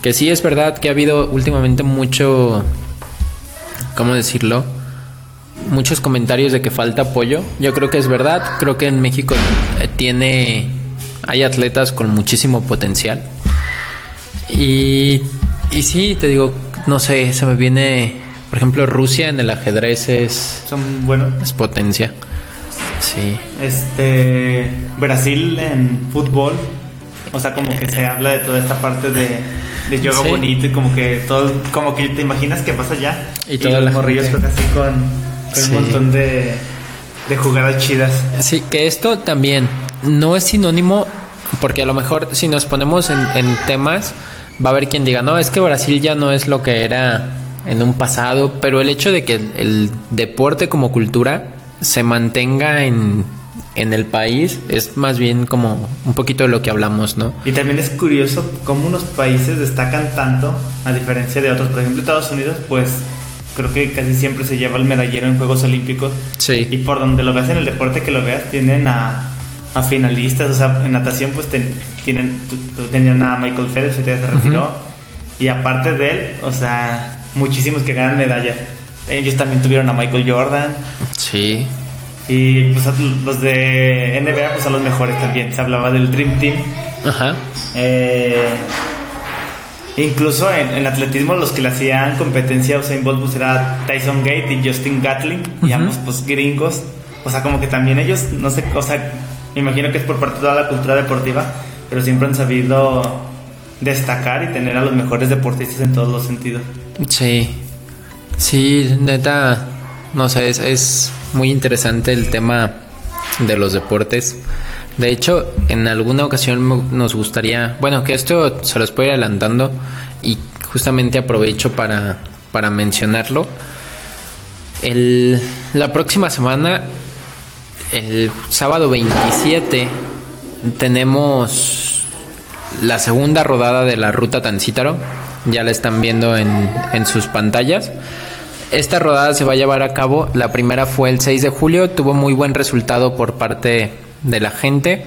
Que sí es verdad que ha habido últimamente mucho, ¿cómo decirlo? Muchos comentarios de que falta apoyo. Yo creo que es verdad. Creo que en México tiene hay atletas con muchísimo potencial. Y, y sí, te digo, no sé, se me viene... Por ejemplo, Rusia en el ajedrez es... Son buenos. Es potencia. Sí. Este... Brasil en fútbol. O sea, como que se habla de toda esta parte de, de yoga, sí, bonito, y como que todo, como que te imaginas que vas allá y, y todos los morrillos están así con, con sí, un montón de, de jugadas chidas. Sí, que esto también no es sinónimo, porque a lo mejor si nos ponemos en, en temas, va a haber quien diga, no, es que Brasil ya no es lo que era en un pasado, pero el hecho de que el, el deporte como cultura se mantenga en... en el país, es más bien como un poquito de lo que hablamos, ¿no? Y también es curioso cómo unos países destacan tanto a diferencia de otros. Por ejemplo, Estados Unidos, pues creo que casi siempre se lleva el medallero en Juegos Olímpicos. Sí. Y por donde lo veas en el deporte que lo veas, tienen a, a finalistas. O sea, en natación, pues ten, tienen, tenían a Michael Phelps, que se retiró. Uh-huh. Y aparte de él, o sea, muchísimos que ganan medallas. Ellos también tuvieron a Michael Jordan. Sí. Y pues los de N B A pues son los mejores también. Se hablaba del Dream Team. Ajá. Eh, incluso en, en atletismo los que le hacían competencia a Usain Bolt pues era Tyson Gay y Justin Gatlin. Uh-huh. Y ambos pues gringos. O sea, como que también ellos, no sé, o sea, me imagino que es por parte de toda la cultura deportiva, pero siempre han sabido destacar y tener a los mejores deportistas en todos los sentidos. Sí. Sí, neta. No sé, es, es muy interesante el tema de los deportes. De hecho, en alguna ocasión nos gustaría... Bueno, que esto se los puedo ir adelantando y justamente aprovecho para, para mencionarlo. El, la próxima semana, el sábado veintisiete, tenemos la segunda rodada de la Ruta Tancítaro. Ya la están viendo en, en sus pantallas. Esta rodada se va a llevar a cabo. La primera fue el seis de julio. Tuvo muy buen resultado por parte de la gente.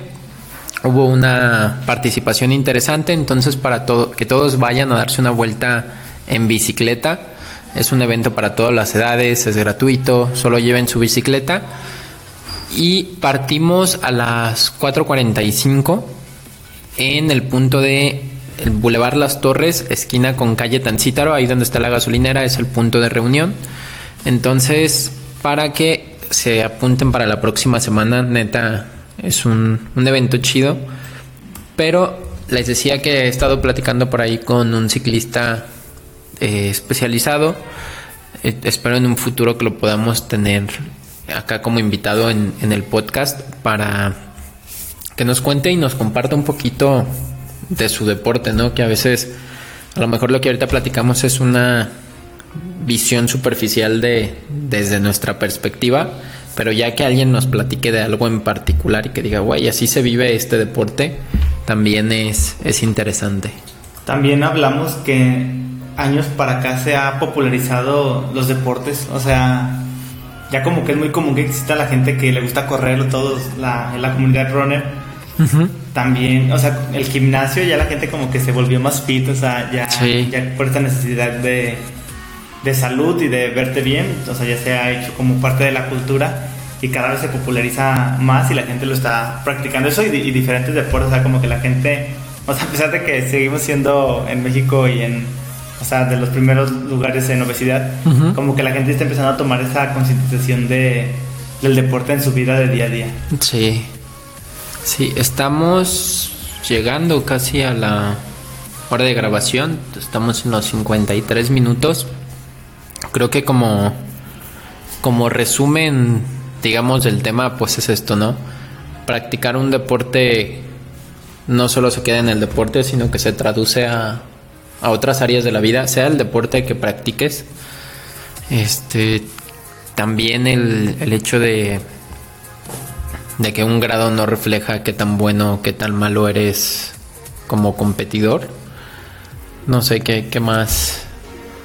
Hubo una participación interesante. Entonces, para todo, que todos vayan a darse una vuelta en bicicleta. Es un evento para todas las edades. Es gratuito. Solo lleven su bicicleta. Y partimos a las cuatro cuarenta y cinco en el punto de... el Boulevard Las Torres, esquina con calle Tancítaro, ahí donde está la gasolinera, es el punto de reunión. Entonces, para que se apunten para la próxima semana, neta, es un, un evento chido. Pero les decía que he estado platicando por ahí con un ciclista eh, especializado. Eh, espero en un futuro que lo podamos tener acá como invitado en, en el podcast para que nos cuente y nos comparta un poquito... de su deporte, ¿no? Que a veces a lo mejor lo que ahorita platicamos es una visión superficial de desde nuestra perspectiva, pero ya que alguien nos platique de algo en particular y que diga, güey, así se vive este deporte, también es, es interesante. También hablamos que años para acá se ha popularizado los deportes, o sea, ya como que es muy común que exista la gente que le gusta correr, todos la, la comunidad runner. Uh-huh. También, o sea, el gimnasio ya la gente como que se volvió más fit, o sea, ya, sí, ya por esta necesidad de, de salud y de verte bien, o sea, ya se ha hecho como parte de la cultura y cada vez se populariza más y la gente lo está practicando eso y, y diferentes deportes, o sea, como que la gente, o sea, a pesar de que seguimos siendo en México y en, o sea, de los primeros lugares en obesidad, uh-huh, como que la gente está empezando a tomar esa concientización de, del deporte en su vida de día a día. Sí. Sí, estamos llegando casi a la hora de grabación. Estamos en los cincuenta y tres minutos. Creo que como, como resumen, digamos, del tema, pues es esto, ¿no? Practicar un deporte no solo se queda en el deporte, sino que se traduce a, a otras áreas de la vida, sea el deporte que practiques. Este, también el, el hecho de... de que un grado no refleja qué tan bueno o qué tan malo eres como competidor. No sé, ¿qué, qué más?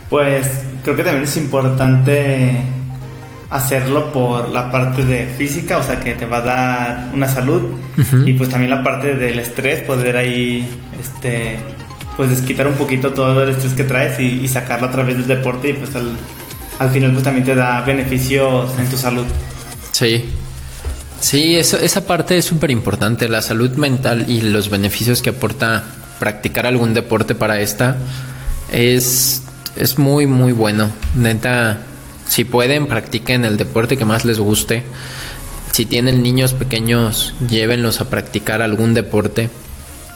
Pues creo que también es importante hacerlo por la parte de física, o sea, que te va a dar una salud. Uh-huh. Y pues también la parte del estrés, poder ahí, este, pues desquitar un poquito todo el estrés que traes y, y sacarlo a través del deporte. Y pues al, al final pues también te da beneficios en tu salud. Sí. Sí, eso, esa parte es súper importante, la salud mental y los beneficios que aporta practicar algún deporte para esta es, es muy, muy bueno. Neta, si pueden, practiquen el deporte que más les guste. Si tienen niños pequeños, llévenlos a practicar algún deporte.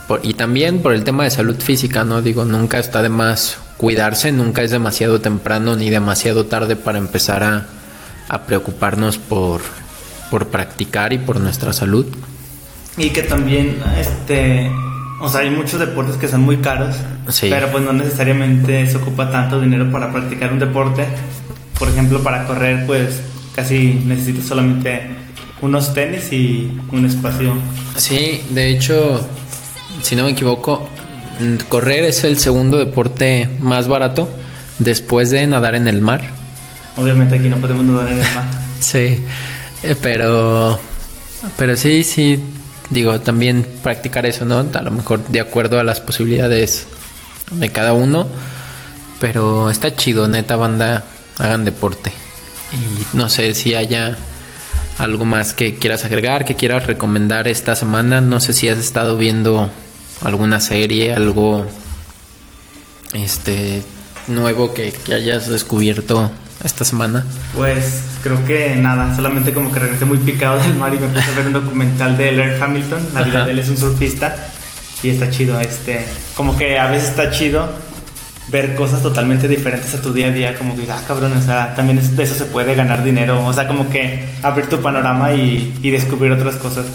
Por, y también por el tema de salud física, ¿no? Digo, nunca está de más cuidarse, nunca es demasiado temprano ni demasiado tarde para empezar a, a preocuparnos por, por practicar y por nuestra salud. Y que también, este... o sea, hay muchos deportes que son muy caros, sí, pero pues no necesariamente se ocupa tanto dinero para practicar un deporte. Por ejemplo, para correr, pues casi necesitas solamente unos tenis y un espacio. Sí, de hecho, si no me equivoco, correr es el segundo deporte más barato después de nadar en el mar. Obviamente aquí no podemos nadar en el mar. Sí, pero, pero sí, sí. Digo, también practicar eso, ¿no? A lo mejor de acuerdo a las posibilidades de cada uno. Pero está chido, neta, banda. Hagan deporte. Y no sé si haya algo más que quieras agregar, que quieras recomendar esta semana. No sé si has estado viendo alguna serie, algo este nuevo que, que hayas descubierto esta semana. Pues creo que nada, solamente como que regresé muy picado del mar y me puse a ver un documental de Laird Hamilton. La vida de él, es un surfista y está chido, este, como que a veces está chido ver cosas totalmente diferentes a tu día a día, como que, ah, cabrón, o sea, también de eso se puede ganar dinero, o sea, como que abrir tu panorama y, y descubrir otras cosas.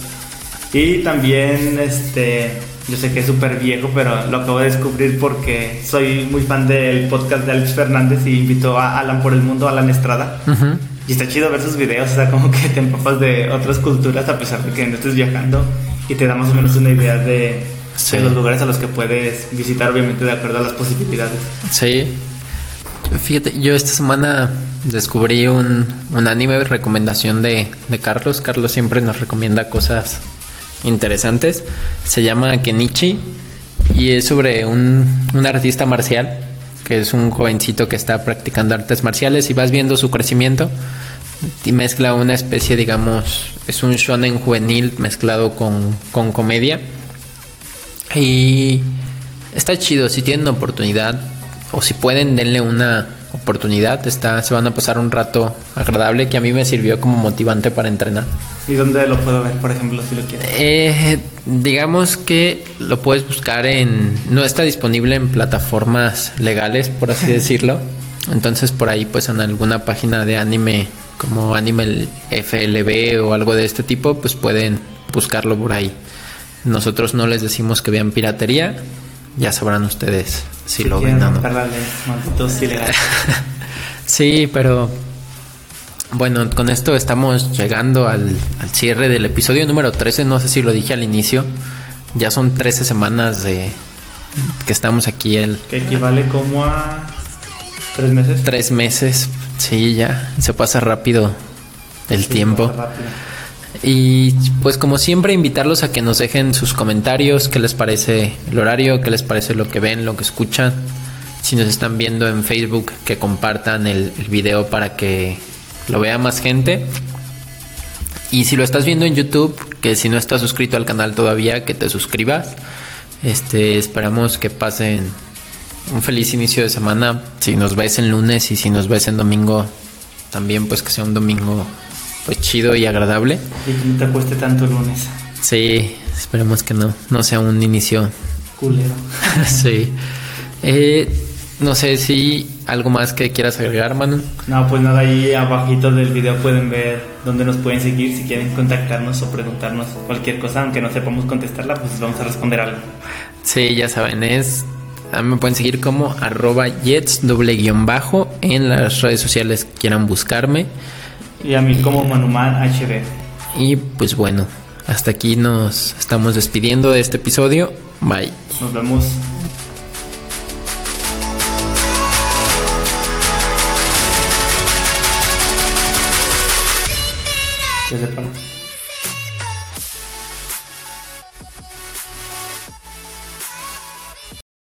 Y también, este, yo sé que es súper viejo, pero lo acabo de descubrir porque soy muy fan del podcast de Alex Fernández y invitó a Alan por el Mundo, Alan Estrada. Uh-huh. Y está chido ver sus videos, o sea, como que te empapas de otras culturas a pesar de que no estés viajando y te da más o menos una idea de, sí, de los lugares a los que puedes visitar, obviamente de acuerdo a las posibilidades. Sí. Fíjate, yo esta semana descubrí un, un anime de recomendación de, de Carlos. Carlos siempre nos recomienda cosas interesantes. Se llama Kenichi y es sobre un, un artista marcial que es un jovencito que está practicando artes marciales y vas viendo su crecimiento y mezcla una especie, digamos, es un shonen juvenil mezclado con, con comedia y está chido. Si tienen oportunidad o si pueden, denle una oportunidad, está, se van a pasar un rato agradable que a mí me sirvió como motivante para entrenar. ¿Y dónde lo puedo ver, por ejemplo, si lo quieres? Eh, digamos que lo puedes buscar en... no está disponible en plataformas legales, por así decirlo. Entonces, por ahí, pues, en alguna página de anime, como Anime F L B o algo de este tipo, pues pueden buscarlo por ahí. Nosotros no les decimos que vean piratería. Ya sabrán ustedes si, si lo ven o no. Sí, pero... bueno, con esto estamos llegando al, al cierre del episodio número trece. No sé si lo dije al inicio. Ya son trece semanas de que estamos aquí. El, que equivale como a tres meses. Tres meses, sí, ya. Se pasa rápido el sí, tiempo. Rápido. Y pues como siempre, invitarlos a que nos dejen sus comentarios. ¿Qué les parece el horario? ¿Qué les parece lo que ven, lo que escuchan? Si nos están viendo en Facebook, que compartan el, el video para que lo vea más gente. Y si lo estás viendo en YouTube, que si no estás suscrito al canal todavía, que te suscribas. Este, esperamos que pasen un feliz inicio de semana. Si nos ves en lunes y si nos ves en domingo, también pues que sea un domingo pues chido y agradable. Y que no te cueste tanto el lunes. Sí, esperemos que no, no sea un inicio culero. Sí. Eh... No sé si algo más que quieras agregar, Manu. No, pues nada, ahí abajito del video pueden ver dónde nos pueden seguir. Si quieren contactarnos o preguntarnos cualquier cosa, aunque no sepamos contestarla, pues vamos a responder algo. Sí, ya saben, es... a mí me pueden seguir como arroba jets doble guión bajo en las redes sociales que quieran buscarme. Y a mí como Manuman H B. Y pues bueno, hasta aquí nos estamos despidiendo de este episodio. Bye. Nos vemos. ¿Qué